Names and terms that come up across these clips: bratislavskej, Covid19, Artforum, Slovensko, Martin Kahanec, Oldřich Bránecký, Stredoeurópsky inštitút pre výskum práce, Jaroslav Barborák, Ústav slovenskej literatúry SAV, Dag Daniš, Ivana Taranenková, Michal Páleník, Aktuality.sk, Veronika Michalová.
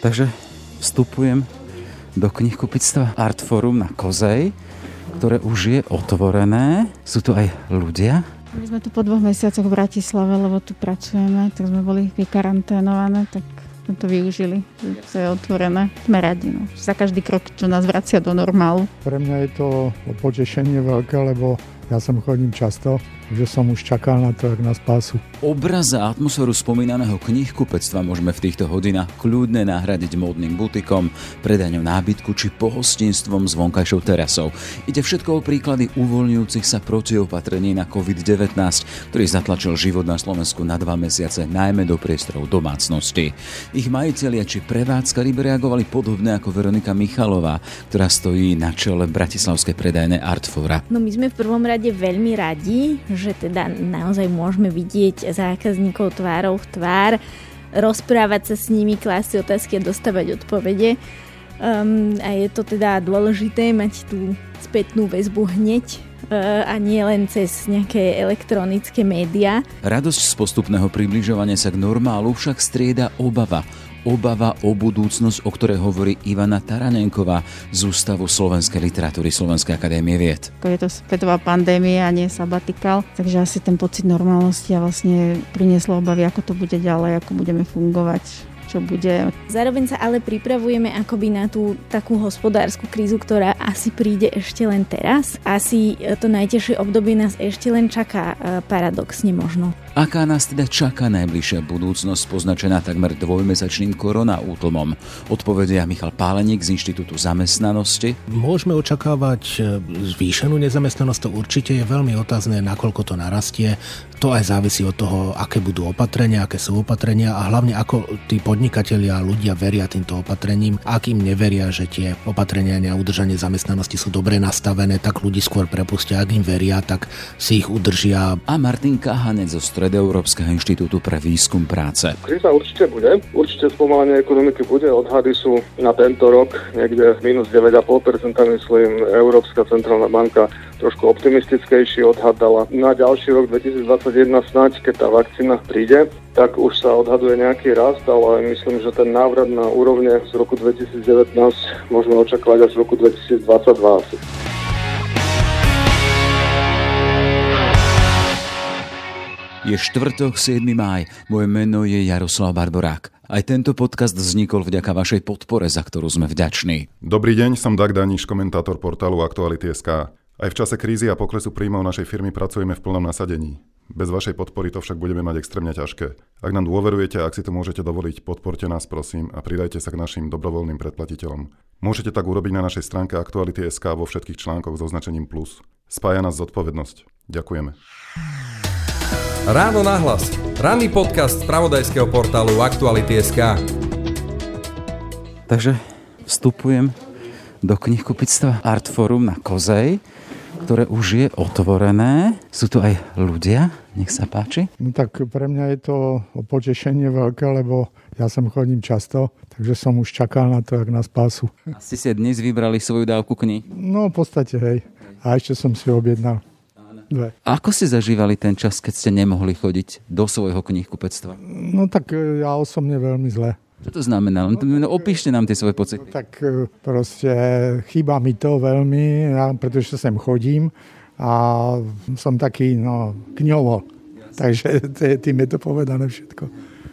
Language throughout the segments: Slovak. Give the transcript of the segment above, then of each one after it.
Takže vstupujem do knihkupectva Artforum na Kozej, ktoré už je otvorené. Sú tu aj ľudia. My sme tu po 2 mesiacoch v Bratislave, lebo tu pracujeme, tak sme boli vykaranténované, tak sme to využili. To je otvorené. Sme radi, no. Za každý krok, čo nás vracia do normálu. Pre mňa je to potešenie veľké, lebo ja sem chodím často, že som už čakal na to, jak na spásu. Obraz a atmosféru spomínaného knihkupectva môžeme v týchto hodinách kľudne nahradiť módnym butikom, predaňom nábytku či pohostinstvom s vonkajšou terasou. Ide všetko o príklady uvoľňujúcich sa protiopatrení na Covid-19, ktorý zatlačil život na Slovensku na 2 mesiace, najmä do priestorov domácnosti. Ich majitelia či prevádzkari reagovali podobne ako Veronika Michalová, ktorá stojí na čele bratislavskej predajne Artfora. No my sme v prvom rade veľmi radi, že teda naozaj môžeme vidieť zákazníkov tvárou v tvár, rozprávať sa s nimi, klásť si otázky a dostávať odpovede. A je to teda dôležité mať tú spätnú väzbu hneď a nie len cez nejaké elektronické médiá. Radosť z postupného približovania sa k normálu však strieda obava. Obava o budúcnosť, o ktorej hovorí Ivana Taranenková z Ústavu slovenskej literatúry Slovenskej akadémie vied. Je to spätová pandémia, nie sabatikál, takže asi ten pocit normálnosti a vlastne prinieslo obavy, ako to bude ďalej, ako budeme fungovať, čo bude. Zároveň sa ale pripravujeme akoby na tú takú hospodársku krízu, ktorá asi príde ešte len teraz. Asi to najťažšie obdobie nás ešte len čaká, paradoxne možno. Aká nás teda čaká najbližšia budúcnosť poznačená takmer 2-mesačným koronaútlmom? Odpovedia Michal Páleník z Inštitútu zamestnanosti. Môžeme očakávať zvýšenú nezamestnanosť, to určite je veľmi otázne, nakoľko to narastie. To aj závisí od toho, aké budú opatrenia, aké sú opatrenia a hlavne ako tí podnikatelia a ľudia veria týmto opatrením. Ak im neveria, že tie opatrenia na udržanie zamestnanosti sú dobre nastavené, tak ľudí skôr prepustia, ak im veria, tak si ich udržia. A Martin Kahanec zo Stredoeurópskeho inštitútu pre výskum práce. Kríza určite bude. Určite spomalenie ekonomiky bude. Odhady sú na tento rok niekde minus 9,5%, myslím, Európska centrálna banka trošku optimistickejší odhad dala. Na ďalší rok 2021 snáď, keď tá vakcína príde, tak už sa odhaduje nejaký rast, ale myslím, že ten návrat na úrovne z roku 2019 môžeme očakávať až v roku 2022 asi. Je štvrtok, 7. máj. Moje meno je Jaroslav Barborák. Aj tento podcast vznikol vďaka vašej podpore, za ktorú sme vďační. Dobrý deň, som Dag Daniš, komentátor portálu Aktuality.sk. Aj v čase krízy a poklesu príjmov našej firmy pracujeme v plnom nasadení. Bez vašej podpory to však budeme mať extrémne ťažké. Ak nám dôverujete a ak si to môžete dovoliť, podporte nás prosím a pridajte sa k našim dobrovoľným predplatiteľom. Môžete tak urobiť na našej stránke Aktuality.sk vo všetkých článkoch s označením plus. Spája nás zodpovednosť. Ďakujeme. Ráno nahlas. Ranný podcast z spravodajského portálu Aktuality.sk. Takže vstupujem do knihkupectva Artforum na Kozej, ktoré už je otvorené. Sú tu aj ľudia, nech sa páči. No tak pre mňa je to potešenie veľké, lebo ja sem chodím často, takže som už čakal na to, jak na spásu. A ste si dnes vybrali svoju dávku kníh? No v podstate, hej. A ešte som si objednal. Ako ste zažívali ten čas, keď ste nemohli chodiť do svojho knihkupectva? No tak ja osobne veľmi zle. Čo to znamená? Opíšte nám tie svoje pocity. No, tak proste chýba mi to veľmi, pretože sem chodím a som taký kňovo. Takže tým je to povedané všetko.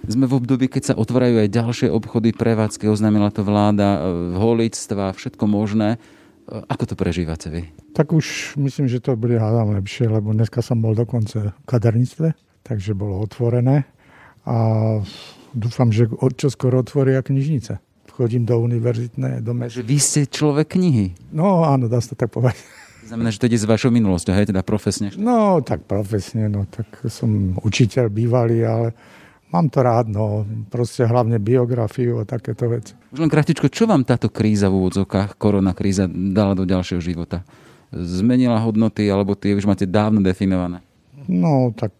Sme v období, keď sa otvárajú aj ďalšie obchody, prevádzky, oznámila to vláda, holictva, všetko možné. Ako to prežívate vy? Tak už myslím, že to bude hádam lepšie, lebo dneska som bol dokonca v kadernictve, takže bolo otvorené a dúfam, že odčoskoro otvoria knižnice. Chodím do univerzitné, do mesta. Vy ste človek knihy? No áno, dá sa to tak povedať. Znamená, že to ide z vašou minulosťou, hej, teda profesne? No tak profesne, no tak som učiteľ bývalý, ale mám to rád, no proste hlavne biografiu a takéto veci. Už len krátko, čo vám táto kríza v úvodzovkách, koronakríza, dala do ďalšieho života? Zmenila hodnoty, alebo tie už máte dávno definované? No tak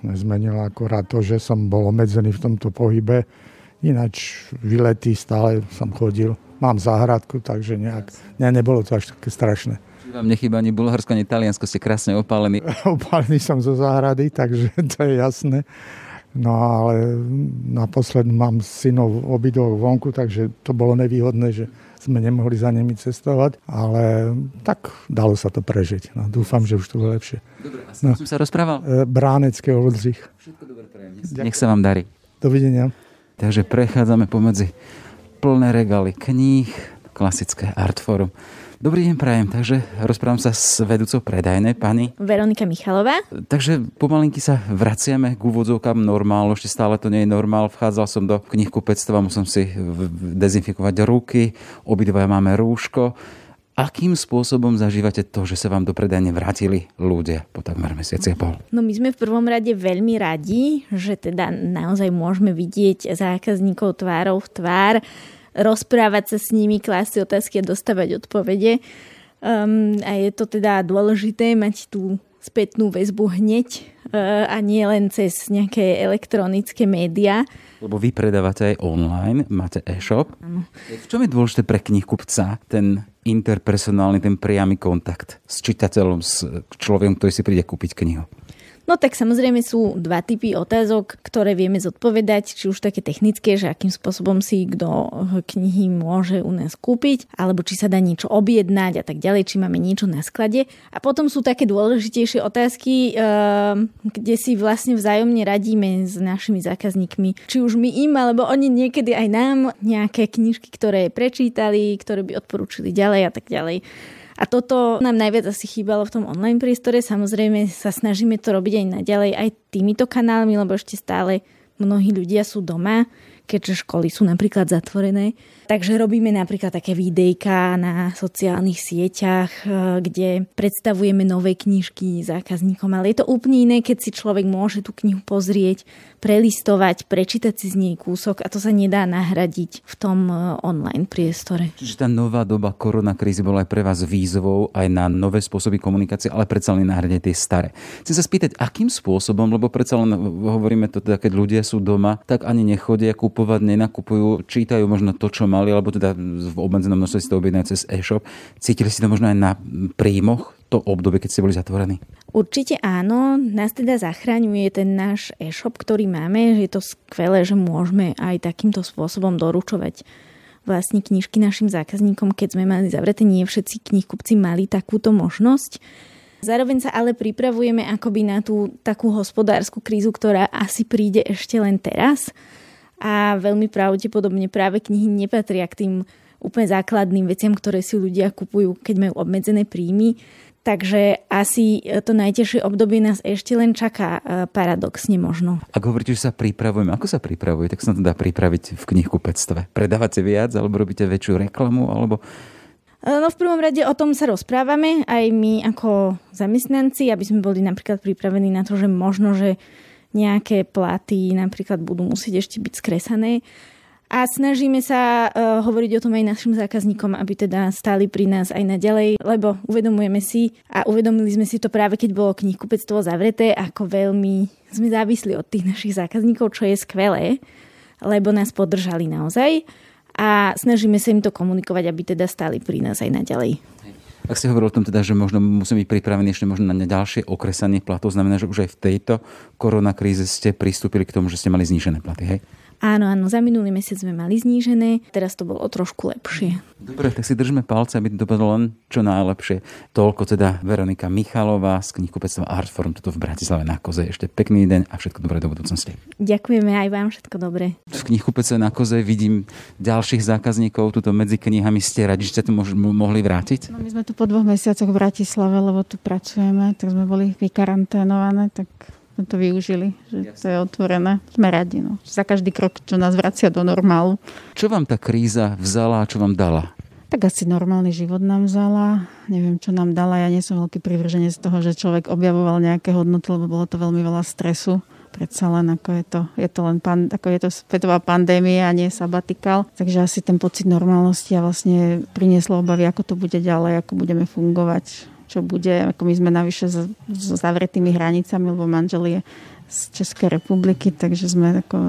nezmenila akorát to, že som bol obmedzený v tomto pohybe. Ináč vylety stále som chodil. Mám záhradku, takže nejak nebolo to až také strašné. Vám nechýba ani Bulharsko, ani Taliansko, ste krásne opálení. Opálený som zo záhrady, takže to je jasné. No ale naposled mám synov obidvoch vonku, takže to bolo nevýhodné, že sme nemohli za nimi cestovať, ale tak dalo sa to prežiť. No, dúfam, že už to bude lepšie. Dobre, asi som sa rozprával. Bráneckého Oldřich. Všetko dobré prajem. Nech sa vám darí. Dovidenia. Takže prechádzame pomedzi plné regály kníh, klasické Artforum. Dobrý deň prajem, takže rozprávam sa s vedúcou predajnej pani Veronika Michalová. Takže pomalinky sa vraciame k úvodzovkám normálu, ešte stále to nie je normál. Vchádzal som do knihkupectva, musel som si dezinfikovať ruky, obidva máme rúško. Akým spôsobom zažívate to, že sa vám do predajne vrátili ľudia po takmer mesiaci a pol? No my sme v prvom rade veľmi radi, že teda naozaj môžeme vidieť zákazníkov tvárou v tvár, rozprávať sa s nimi, klásť otázky a dostávať odpovede. A je to teda dôležité mať tú spätnú väzbu hneď a nie len cez nejaké elektronické médiá. Lebo vy predávate aj online, máte e-shop. Ano. V čom je dôležité pre knihkupca ten interpersonálny, ten priamy kontakt s čitateľom, s človekom, ktorý si príde kúpiť knihu? No tak samozrejme sú dva typy otázok, ktoré vieme zodpovedať, či už také technické, že akým spôsobom si kto knihy môže u nás kúpiť, alebo či sa dá niečo objednať a tak ďalej, či máme niečo na sklade. A potom sú také dôležitejšie otázky, kde si vlastne vzájomne radíme s našimi zákazníkmi, či už my im, alebo oni niekedy aj nám nejaké knižky, ktoré prečítali, ktoré by odporúčili ďalej a tak ďalej. A toto nám najviac asi chýbalo v tom online priestore. Samozrejme sa snažíme to robiť aj naďalej, aj týmito kanálmi, lebo ešte stále mnohí ľudia sú doma, keďže školy sú napríklad zatvorené. Takže robíme napríklad také videjká na sociálnych sieťach, kde predstavujeme nové knižky zákazníkom. Ale je to úplne iné, keď si človek môže tú knihu pozrieť, prelistovať, prečítať si z nej kúsok a to sa nedá nahradiť v tom online priestore. Čiže tá nová doba koronakrízy bola aj pre vás výzvou aj na nové spôsoby komunikácie, ale predsa len nahradiť tie staré. Chcem sa spýtať, akým spôsobom, lebo predsa len hovoríme to teda, keď ľudia sú doma, tak ani nechodia kupovať, nenakupujú, čítajú možno to, čo mali, alebo teda v obmedzenom množstve si to objednajú cez e-shop. Cítili si to možno aj na príjmoch to obdobie, keď ste boli zatvorení? Určite áno. Nás teda zachraňuje ten náš e-shop, ktorý máme. Je to skvelé, že môžeme aj takýmto spôsobom doručovať vlastne knižky našim zákazníkom, keď sme mali zavreté. Nie všetci knihkupci mali takúto možnosť. Zároveň sa ale pripravujeme akoby na tú takú hospodársku krízu, ktorá asi príde ešte len teraz. A veľmi pravdepodobne práve knihy nepatria k tým úplne základným veciam, ktoré si ľudia kupujú, keď majú obmedzené príjmy. Takže asi to najťažšie obdobie nás ešte len čaká, paradoxne možno. Ak hovoríte, že sa pripravujeme, ako sa pripravuje, tak sa to dá pripraviť v knihkupectve. Predávate viac, alebo robíte väčšiu reklamu, alebo... No v prvom rade o tom sa rozprávame, aj my ako zamestnanci, aby sme boli napríklad pripravení na to, že možno, že nejaké platy napríklad budú musieť ešte byť skresané. A snažíme sa hovoriť o tom aj našim zákazníkom, aby teda stáli pri nás aj naďalej, lebo uvedomujeme si a uvedomili sme si to práve, keď bolo knihkupectvo zavreté, ako veľmi sme závisli od tých našich zákazníkov, čo je skvelé, lebo nás podržali naozaj a snažíme sa im to komunikovať, aby teda stáli pri nás aj naďalej. Ak ste hovorili o tom teda, že možno musíme byť pripravení ešte možno na ďalšie okresanie platov, znamená, že už aj v tejto koronakríze ste pristúpili k tomu, že ste mali znížené platy, hej? Áno, áno, za minulý mesiac sme mali znížené, teraz to bolo trošku lepšie. Dobre, tak si držme palce, aby to dopadlo len čo najlepšie. Toľko teda Veronika Michalová z knihkupectva Artforum, toto v Bratislave na Kozej. Ešte pekný deň a všetko dobré do budúcnosti. Ďakujeme aj vám, všetko dobré. V knihkupectve na Kozej vidím ďalších zákazníkov, tuto medzi knihami ste radi, že ste tu mohli vrátiť? No my sme tu po 2 mesiacoch v Bratislave, lebo tu pracujeme, tak sme boli vykaranténované, tak sme to využili, že to je otvorené. Sme radi, no. Za každý krok, čo nás vracia do normálu. Čo vám tá kríza vzala a čo vám dala? Tak asi normálny život nám vzala. Neviem, čo nám dala. Ja nie som veľký privrženec toho, že človek objavoval nejaké hodnoty, lebo bolo to veľmi veľa stresu. Predsa len, ako je to spätová pandémia a nie sabatikál. Takže asi ten pocit normálnosti a vlastne prinieslo obavy, ako to bude ďalej, ako budeme fungovať. Čo bude, ako my sme navyše so zavretými hranicami, lebo manžel je z Českej republiky, takže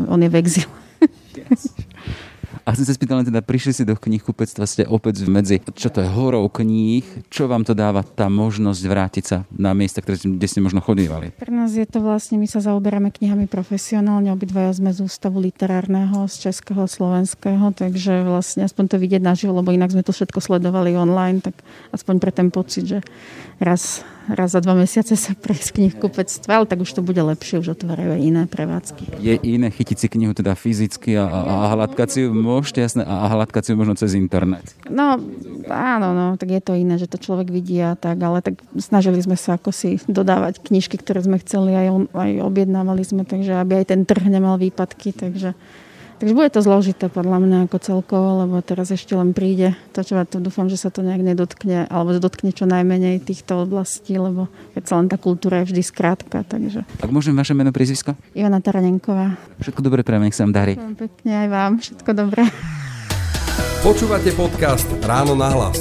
on je v exíle. Yes. A som sa spýtal, teda prišli si do knihkupectva, ste opäť medzi, čo to je, horou kníh, čo vám to dáva tá možnosť vrátiť sa na miesta, ktoré kde ste možno chodívali? Pre nás je to vlastne, my sa zaoberáme knihami profesionálne, obidvaja sme z Ústavu literárneho, z českého, slovenského, takže vlastne aspoň to vidieť naživo, lebo inak sme to všetko sledovali online, tak aspoň pre ten pocit, že raz za 2 mesiace sa prejsť knihkupectve, ale tak už to bude lepšie, už otvárajú iné prevádzky. Je iné chytiť si knihu teda fyzicky a hladkať si ju, môžete, jasné, a hladkať si ju možno cez internet. No, áno, no, tak je to iné, že to človek vidí a tak, ale tak snažili sme sa ako si dodávať knižky, ktoré sme chceli, aj objednávali sme, takže aby aj ten trh nemal výpadky, Takže bude to zložité podľa mňa ako celkovo, lebo teraz ešte len príde to, čo ja tu dúfam, že sa to nejak nedotkne, alebo dotkne čo najmenej týchto oblastí, lebo predsa len tá kultúra je vždy skrátka. Takže. Ak môžem vaše meno, priezvisko? Ivana Taranenková. Všetko dobré pre mňa, nech sa vám darí. Vám pekne aj vám, všetko dobré. Počúvate podcast Ráno na hlas.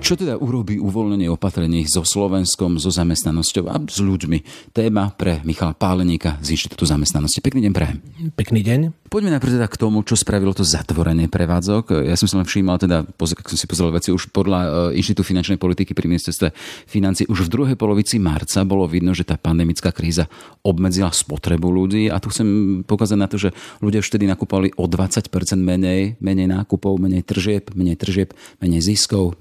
Čo teda urobí uvoľnenie opatrení so Slovenskom, so zamestnanosťou a s ľuďmi? Téma pre Michala Páleníka z Inštitútu zamestnanosti. Pekný deň prajem. Pekný deň. Poďme najprv teda k tomu, čo spravilo to zatvorenie prevádzok. Ja som sa len všímal, teda, ak som si pozrel veci, už podľa Inštitútu finančnej politiky pri ministerstve financií už v druhej polovici marca bolo vidno, že tá pandemická kríza obmedzila spotrebu ľudí a tu chcem poukázať na to, že ľudia už vtedy nakupovali o 20% menej nákupov, menej tržieb, menej ziskov,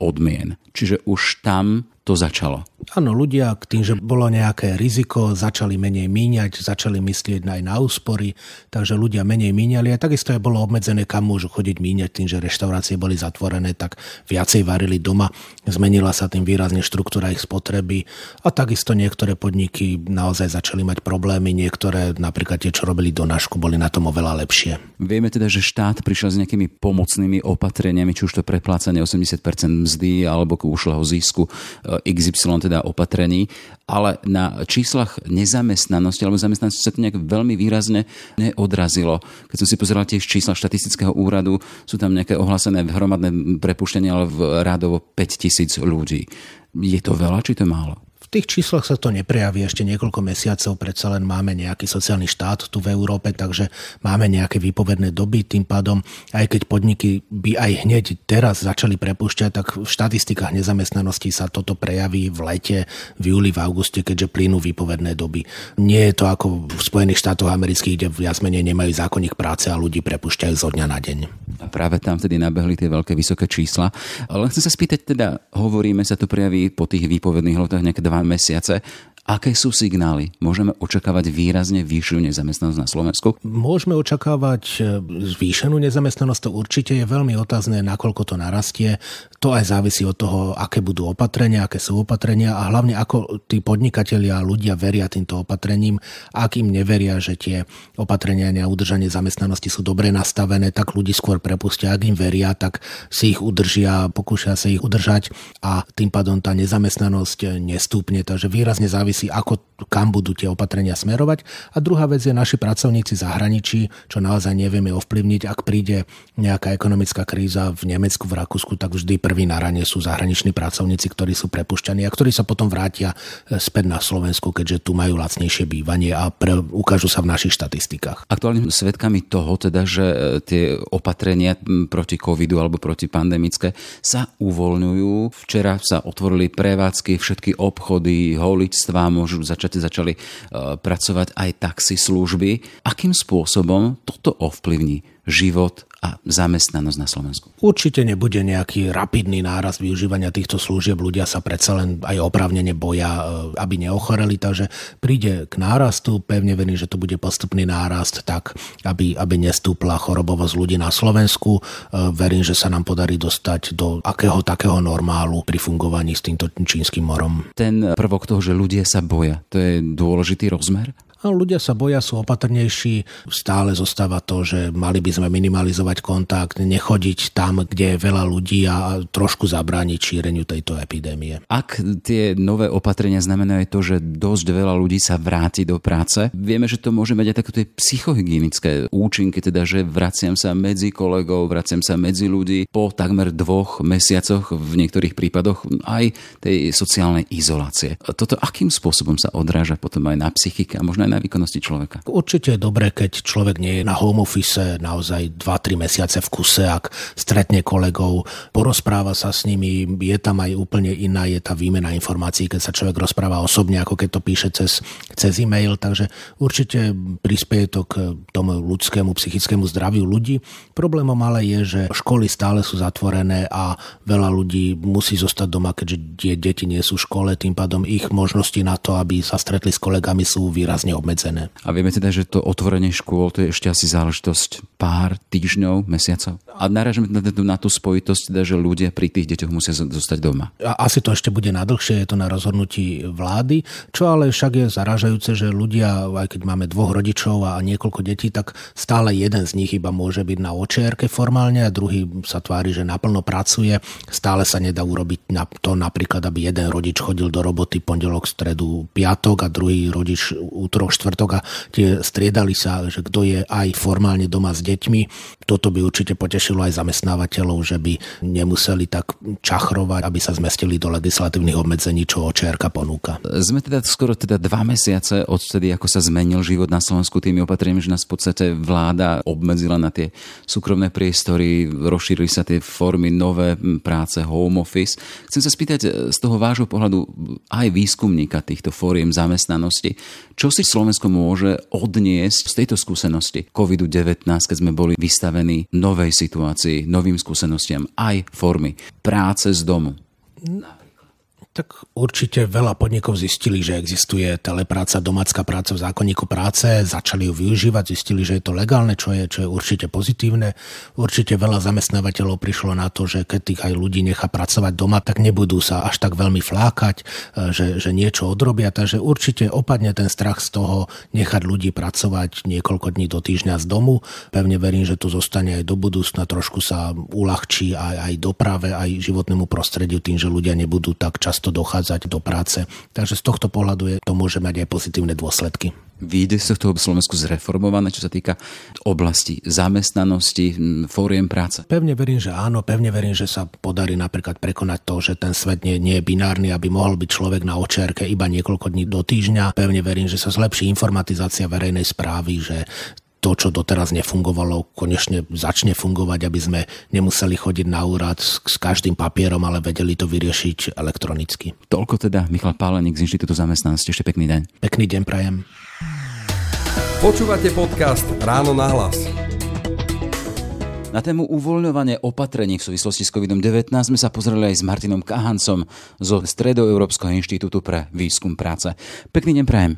odmien. Čiže už tam to začalo. Áno, ľudia k tým, že bolo nejaké riziko, začali menej míňať, začali myslieť aj na úspory, takže ľudia menej míňali a takisto aj bolo obmedzené, kam môžu chodiť míňať, tým, že reštaurácie boli zatvorené, tak viacej varili doma, zmenila sa tým výrazne štruktúra ich spotreby a takisto niektoré podniky naozaj začali mať problémy, niektoré napríklad tie, čo robili donášku, boli na tom oveľa lepšie. Vieme teda, že štát prišiel s nejakými pomocnými opatreniami, či už to preplácanie 80% mzdy alebo ušlého zisku XY teda opatrení, ale na číslach nezamestnanosti alebo zamestnanosti sa to nejak veľmi výrazne neodrazilo. Keď som si pozeral tiež čísla štatistického úradu, sú tam nejaké ohlásené hromadné prepuštenie, ale rádovo 5 000 ľudí. Je to veľa, či to je málo? V tých číslach sa to neprejaví ešte niekoľko mesiacov, predsa len máme nejaký sociálny štát tu v Európe, takže máme nejaké výpovedné doby, tým pádom aj keď podniky by aj hneď teraz začali prepúšťať, tak v štatistikách nezamestnanosti sa toto prejaví v lete, v júli, v auguste, keďže plynú výpovedné doby. Nie je to ako v Spojených štátoch amerických, kde viac menej nemajú zákonník práce a ľudí prepúšťajú zo dňa na deň. A práve tam vtedy nabehli tie veľké vysoké čísla. Ale chcem sa spýtať, teda hovoríme, sa to prejaví po tých výpovedných lhotách nejaké 2 mesiace. Aké sú signály? Môžeme očakávať výrazne vyššiu nezamestnanosť na Slovensku? Môžeme očakávať zvýšenú nezamestnanosť, to určite je veľmi otázne, nakoľko to narastie. To aj závisí od toho, aké budú opatrenia, aké sú opatrenia a hlavne ako tí podnikatelia a ľudia veria týmto opatrením. Ak im neveria, že tie opatrenia na udržanie zamestnanosti sú dobre nastavené, tak ľudí skôr prepustia. Ak im veria, tak si ich udržia, pokúšia sa ich udržať a tým pádom tá nezamestnanosť nestúpne, takže výrazne závisí, ako kam budú tie opatrenia smerovať. A druhá vec je naši pracovníci v zahraničí, čo naozaj nevieme ovplyvniť. Ak príde nejaká ekonomická kríza v Nemecku, v Rakúsku, tak vždy prvý na rane sú zahraniční pracovníci, ktorí sú prepušťaní a ktorí sa potom vrátia späť na Slovensku, keďže tu majú lacnejšie bývanie a ukážu sa v našich štatistikách. Aktuálne svedkami toho, teda, že tie opatrenia proti covidu alebo proti pandemické sa uvoľňujú. Včera sa otvorili prevádzky, všetky obchody, holičstvá, môžu začali pracovať aj taxislúžby. Akým spôsobom toto ovplyvní život a zamestnanosť na Slovensku? Určite nebude nejaký rapidný nárast využívania týchto služieb. Ľudia sa predsa len aj oprávnene boja, aby neochoreli, takže príde k nárastu. Pevne verím, že to bude postupný nárast tak, aby nestúpla chorobovosť ľudí na Slovensku. Verím, že sa nám podarí dostať do akého takého normálu pri fungovaní s týmto čínskym morom. Ten prvok toho, že ľudia sa boja, to je dôležitý rozmer? A ľudia sa boja, sú opatrnejší, stále zostáva to, že mali by sme minimalizovať kontakt, nechodiť tam, kde je veľa ľudí a trošku zabrániť šíreniu tejto epidémie. Ak tie nové opatrenia znamenajú to, že dosť veľa ľudí sa vráti do práce, vieme, že to môže mať aj takéto psychohygienické účinky, teda že vraciam sa medzi kolegov, vraciam sa medzi ľudí po takmer 2 mesiacoch, v niektorých prípadoch aj tej sociálnej izolácie. Toto akým spôsobom sa odráža potom aj na psychike a možno závisle na výkonnosti človeka. Určite je dobré, keď človek nie je na home office naozaj 2-3 mesiace v kuse, ak stretne kolegov, porozpráva sa s nimi, je tam aj úplne iná, je tá výmena informácií, keď sa človek rozpráva osobne, ako keď to píše cez e-mail, takže určite prispieje to k tomu ľudskému, psychickému zdraviu ľudí. Problémom ale je, že školy stále sú zatvorené a veľa ľudí musí zostať doma, keďže deti nie sú v škole, tým pádom ich možnosti na to, aby sa stretli s kolegami, sú výrazne obmedzené. A vieme teda, že to otvorenie škôl, to je ešte asi záležitosť pár týždňov, mesiacov. A narážame na tú spojitosť, teda, že ľudia pri tých deťoch musia zostať doma. A asi to ešte bude na dlhšie, je to na rozhodnutí vlády, čo ale však je zarážajúce, že ľudia, aj keď máme dvoch rodičov a niekoľko detí, tak stále jeden z nich iba môže byť na očiarke formálne a druhý sa tvári, že naplno pracuje. Stále sa nedá urobiť na to napríklad, aby jeden rodič chodil do roboty pondelok, stredu, piatok a druhý rodič útorok, štvrtok a tie striedali sa, že kto je aj formálne doma s deťmi. Toto by určite potešilo aj zamestnávateľov, že by nemuseli tak čachrovať, aby sa zmestili do legislatívnych obmedzení, čo očiarka ponúka. Sme teda skoro teda 2 mesiace odtedy, ako sa zmenil život na Slovensku tými opatreniami, že nás v podstate vláda obmedzila na tie súkromné priestory, rozšírili sa tie formy nové práce, home office. Chcem sa spýtať z toho vášho pohľadu aj výskumníka týchto fóriem zamestnanosti, čo si Slovensko môže odniesť z tejto skúsenosti COVID-19, keď sme boli vystavení novej situácii, novým skúsenostiam, aj formy práce z domu. Tak určite veľa podnikov zistili, že existuje telepráca, domácka práca v zákonníku práce, začali ju využívať, zistili, že je to legálne, čo je určite pozitívne. Určite veľa zamestnávateľov prišlo na to, že keď tých aj ľudí nechá pracovať doma, tak nebudú sa až tak veľmi flákať, že niečo odrobia, takže určite opadne ten strach z toho nechať ľudí pracovať niekoľko dní do týždňa z domu. Pevne verím, že to zostane aj do budúcna, trošku sa uľahčí aj doprave, aj životnému prostrediu tým, že ľudia nebudú tak často dochádzať do práce. Takže z tohto pohľadu to môže mať aj pozitívne dôsledky. Vyjde z tohto Slovensku zreformované, čo sa týka oblasti zamestnanosti, fóriem práce? Pevne verím, že áno. Pevne verím, že sa podarí napríklad prekonať to, že ten svet nie je binárny, aby mohol byť človek na očiarke iba niekoľko dní do týždňa. Pevne verím, že sa zlepší informatizácia verejnej správy, že to, čo doteraz nefungovalo, konečne začne fungovať, aby sme nemuseli chodiť na úrad s každým papierom, ale vedeli to vyriešiť elektronicky. Toľko teda Michal Páleník z Inštitútu zamestnanosti. Ešte pekný deň. Pekný deň prajem. Počúvate podcast Ráno na hlas. Na tému uvoľňovanie opatrení v súvislosti s COVID-19 sme sa pozreli aj s Martinom Kahancom zo Stredoeurópskeho inštitútu pre výskum práce. Pekný deň prajem.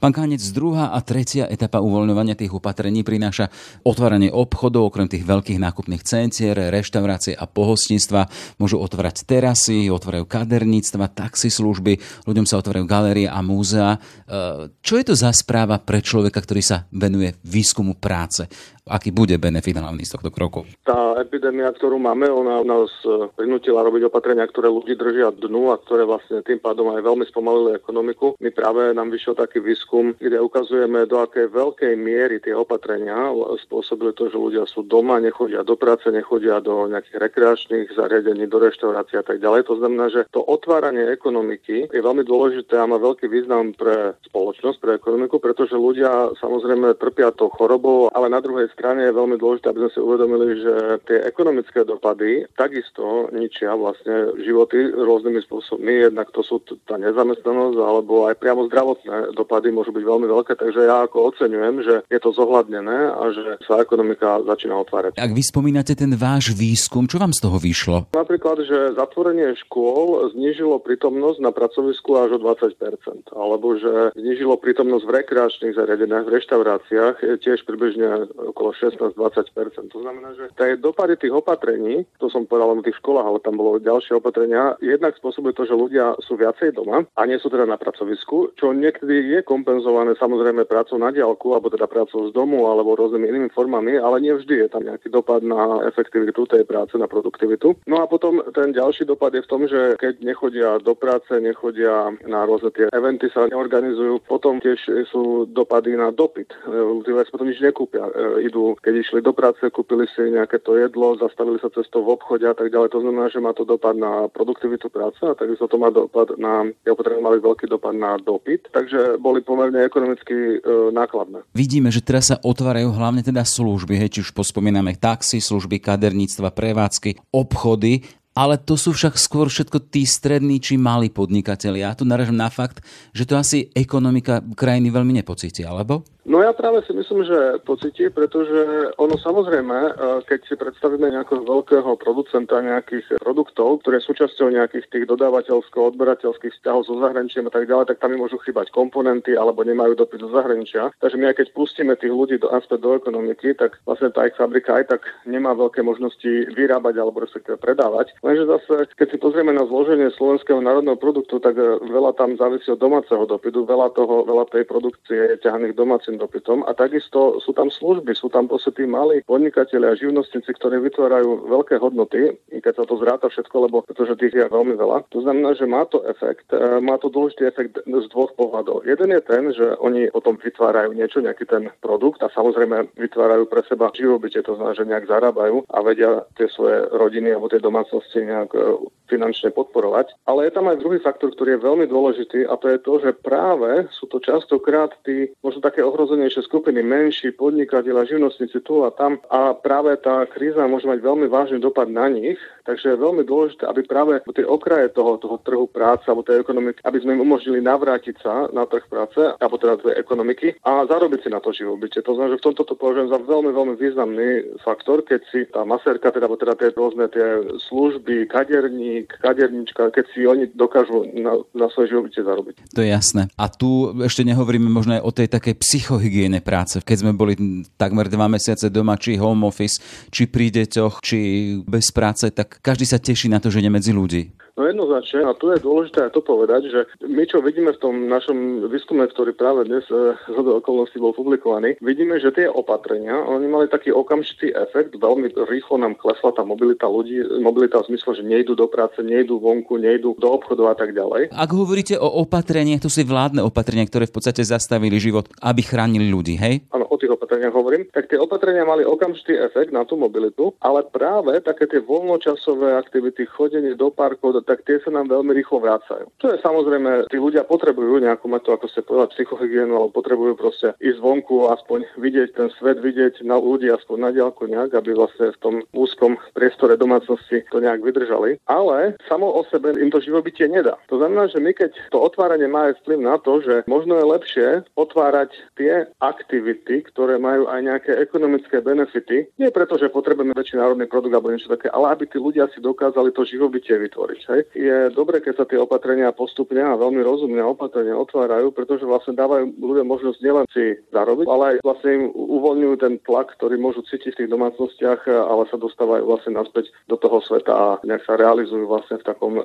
Pán Kahanec, druhá a tretia etapa uvoľňovania tých opatrení prináša otváranie obchodov, okrem tých veľkých nákupných centier, reštaurácie a pohostinstva. Môžu otvárať terasy, otvárajú kaderníctva, taxislúžby, ľuďom sa otvárajú galérie a múzea. Čo je to za správa pre človeka, ktorý sa venuje výskumu práce? Aký bude benefit hlavný z tohto kroku? Tá epidémia, ktorú máme, ona nás prinútila robiť opatrenia, ktoré ľudí držia dnu a ktoré vlastne tým pádom aj veľmi spomalili ekonomiku. My práve nám vyšiel taký výskum, kde ukazujeme, do akej veľkej miery tie opatrenia spôsobili to, že ľudia sú doma, nechodia do práce, nechodia do nejakých rekreačných zariadení, do reštaurácií a tak ďalej. To znamená, že to otváranie ekonomiky je veľmi dôležité a má veľký význam pre spoločnosť, pre ekonomiku, pretože ľudia samozrejme trpia tou chorobou, ale na druhej strane je veľmi dôležité, aby sme si uvedomili, že tie ekonomické dopady takisto ničia vlastne životy rôznymi spôsobmi. Jednak to sú tá nezamestnanosť, alebo aj priamo zdravotné dopady môžu byť veľmi veľké, takže ja ako oceňujem, že je to zohľadnené a že sa ekonomika začína otvárať. Ak vy spomínate ten váš výskum, čo vám z toho vyšlo? Napríklad, že zatvorenie škôl znížilo prítomnosť na pracovisku až o 20%, alebo že znížilo prítomnosť v rekreačných zariadeniach, v reštauráciách tiež približne okolo 16-20%. To znamená, že dopady tých opatrení, to som povedal o tých školách, ale tam bolo ďalšie opatrenia, jednak spôsobuje to, že ľudia sú viacej doma a nie sú teda na pracovisku, čo niekedy je kompenzované samozrejme prácou na diaľku, alebo teda prácou z domu, alebo rôznymi inými formami, ale nie vždy je tam nejaký dopad na efektivitu tej práce, na produktivitu. No a potom ten ďalší dopad je v tom, že keď nechodia do práce, nechodia na rôzne tie eventy, sa neorganizujú, potom tiež sú dopady na dopyt. Ľudia potom nič nekúpia. Keď išli do práce, kúpili si nejaké to jedlo, zastavili sa cestou v obchode a tak ďalej. To znamená, že má to dopad na produktivitu práce a takisto to má dopad na, ja potrebujem mali veľký dopad na dopyt. takže boli pomerne ekonomicky nákladné. Vidíme, že teraz sa otvárajú hlavne teda služby, hej, či už pospomíname taxi, služby kaderníctva, prevádzky, obchody, ale to sú však skôr všetko tí strední či malí podnikatelia. Ja tu narážam na fakt, že to asi ekonomika krajiny veľmi nepocíti, alebo? No ja práve si myslím, že pocíti, pretože ono samozrejme, keď si predstavíme nejakého veľkého producenta nejakých produktov, ktoré sú súčasťou nejakých tých dodávateľsko-odberateľských vzťahov so zahraničím a tak ďalej, tak tam im môžu chýbať komponenty alebo nemajú dopyt do zahraničia. Takže my keď pustíme tých ľudí do ekonomiky, tak vlastne tá ich fabrika aj tak nemá veľké možnosti vyrábať alebo respektíve predávať. Lenže zase, keď si pozrieme na zloženie slovenského národného produktu, tak veľa tam závisí od domáceho dopytu, veľa tej produkcie je ťahaných domácim dopytom a takisto sú tam služby, sú tam proste tí malí podnikatelia a živnostníci, ktorí vytvárajú veľké hodnoty, keď sa to zráta všetko, lebo pretože tých je veľmi veľa. To znamená, že má to efekt, má to dôležitý efekt z dvoch pohľadov. Jeden je ten, že oni potom vytvárajú niečo, nejaký ten produkt a samozrejme vytvárajú pre seba živobytie, to znamená, že nejak zarábajú a vedia tie svoje rodiny alebo tie domácnosti nejak finančne podporovať. Ale je tam aj druhý faktor, ktorý je veľmi dôležitý a to je to, že práve sú to častokrát tí možno také ohrozenejšie skupiny, menší podnikatelia, živnostníci tu a tam a práve tá kríza môže mať veľmi vážny dopad na nich, takže je veľmi dôležité, aby práve tie okraje toho trhu práce alebo tej ekonomiky, aby sme im umožnili navrátiť sa na trh práce alebo teda tej ekonomiky a zarobiť si na to živobytie. To znamená, že v tomto to považujem za veľmi, veľmi významný faktor, keď si tá masérka alebo teda tie rôzne tie služby, kaderník, kadernička, keď si oni dokážu na svoje živobytie zarobiť. To je jasné. A tu ešte nehovoríme možno aj o tej takej psychohygiene práce. Keď sme boli takmer 2 mesiace doma, či home office, či pri deťoch, či bez práce, tak každý sa teší na to, že ide medzi ľudí. No jednoznačne, a tu je dôležité aj to povedať, že my čo vidíme v tom našom výskume, ktorý práve dnes zhodou okolností bol publikovaný, vidíme, že tie opatrenia, oni mali taký okamžitý efekt, veľmi rýchlo nám klesla tá mobilita ľudí, mobilita v zmysle, že nejdú do práce, nejdú vonku, nejdú do obchodov a tak ďalej. Ak hovoríte o opatreniach, to sú vládne opatrenia, ktoré v podstate zastavili život, aby chránili ľudí, hej? Áno, o tých opatreniach hovorím. Tak tie opatrenia mali okamžitý efekt na tú mobilitu, ale práve také tie voľnočasové aktivity, chodenie do parkov, tak tie sa nám veľmi rýchlo vracajú. To je samozrejme, tí ľudia potrebujú nejakú metu, ako ste povedali, psychohygienu, alebo potrebujú proste ísť vonku, aspoň vidieť ten svet, vidieť na ľudí aspoň na diaľku nejak, aby vlastne v tom úzkom priestore domácnosti to nejak vydržali. Ale samo o sebe im to živobytie nedá. To znamená, že my keď to otváranie má aj vplyv na to, že možno je lepšie otvárať tie aktivity, ktoré majú aj nejaké ekonomické benefity, nie preto, že potrebujeme väčší národný produkt alebo niečo také, ale aby tí ľudia si dokázali to živobytie vytvoriť. Hej. Je dobre, keď sa tie opatrenia postupne a veľmi rozumné opatrenia otvárajú, pretože vlastne dávajú ľuďom možnosť nielen si zarobiť, ale aj vlastne im uvoľňujú ten tlak, ktorý môžu cítiť v tých domácnostiach, ale sa dostávajú vlastne naspäť do toho sveta a nejak sa realizujú vlastne v takom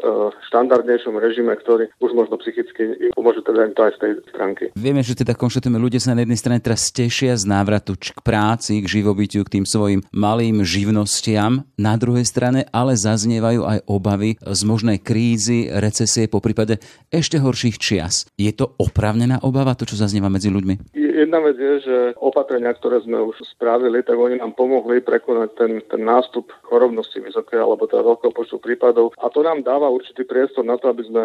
štandardnejšom režime, ktorý už možno psychicky pomôže teda im to aj z tej stránky. Vieme, že teda konštatujeme, ľudia sa na jednej strane teraz tešia z návratu k práci, k živobytiu, k tým svojim malým živnostiam. Na druhej strane ale zaznievajú aj obavy z krízy, recesie, poprípade ešte horších čias. Je to oprávnená obava, to, čo zaznieva medzi ľuďmi? Jedna vec je, že opatrenia, ktoré sme už spravili, tak oni nám pomohli prekonať ten nástup chorobnosti vysokej alebo teda veľkého počtu prípadov a to nám dáva určitý priestor na to, aby sme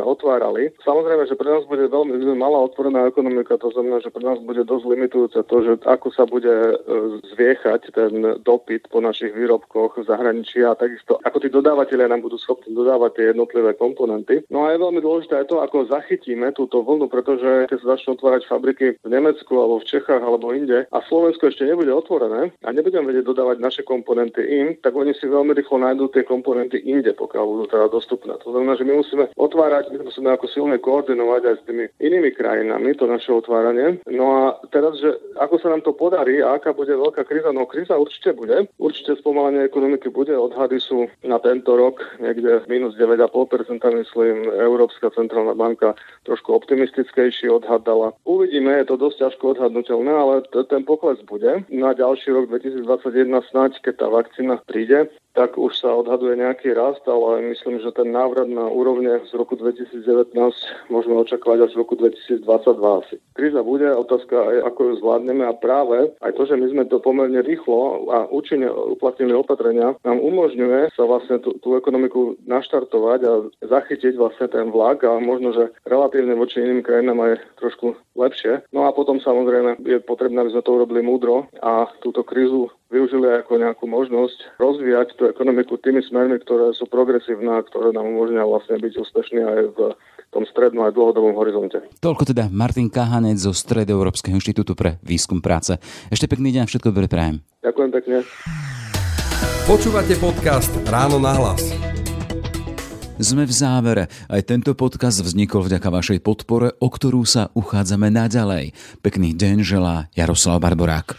otvárali. Samozrejme, že pre nás bude veľmi malá otvorená ekonomika, to znamená, že pre nás bude dosť limitujúce to, že ako sa bude zviechať ten dopyt po našich výrobkoch v zahraničí a takisto ako tí dodávatelia nám budú schopní dodávať tie jednotlivé komponenty. No a je veľmi dôležité aj to, ako zachytíme túto vlnu, pretože keď sa začnú otvárať fabriky v Nemecku alebo v Čechách alebo inde a Slovensko ešte nebude otvorené a nebudeme vedieť dodávať naše komponenty im, tak oni si veľmi rýchlo nájdú tie komponenty inde, pokiaľ budú teda dostupné. To znamená, že my musíme otvárať, my musíme ako silne koordinovať aj s tými inými krajinami to naše otváranie. No a teraz, že ako sa nám to podarí a aká bude veľká kríza, no kríza určite bude. Určite spomalenie ekonomiky bude, odhady sú na tento rok niekde minus 9,5%, myslím, Európska centrálna banka trošku optimistickejšie odhadala. Uvidíme, je to dosť ťažko odhadnutelné, ale ten pokles bude. Na ďalší rok 2021 snáď, keď tá vakcína príde, tak už sa odhaduje nejaký rast, ale myslím, že ten návrat na úrovne z roku 2019 môžeme očakávať až v roku 2022 asi. Kríza bude, otázka je, ako ju zvládneme a práve aj to, že my sme to pomerne rýchlo a účinne uplatnili opatrenia, nám umožňuje sa vlastne tú ekonomiku naštartovať a zachytiť vlastne ten vlak a možno, že relatívne voči iným krajinám aj trošku lepšie. No a potom samozrejme je potrebné, aby sme to urobili múdro a túto krízu využili ako nejakú možnosť rozvíjať tú ekonomiku tými smermi, ktoré sú progresívne a ktoré nám umožňujú vlastne byť úspešní aj v tom strednom aj dlhodobom horizonte. Toľko teda Martin Kahanec zo Stredoeurópskeho inštitútu pre výskum práce. Ešte pekný deň a všetko dobre prajem. Ďakujem pekne. Počúvate podcast Ráno na hlas. Sme v závere. Aj tento podcast vznikol vďaka vašej podpore, o ktorú sa uchádzame naďalej. Pekný deň želá Jaroslav Barborák.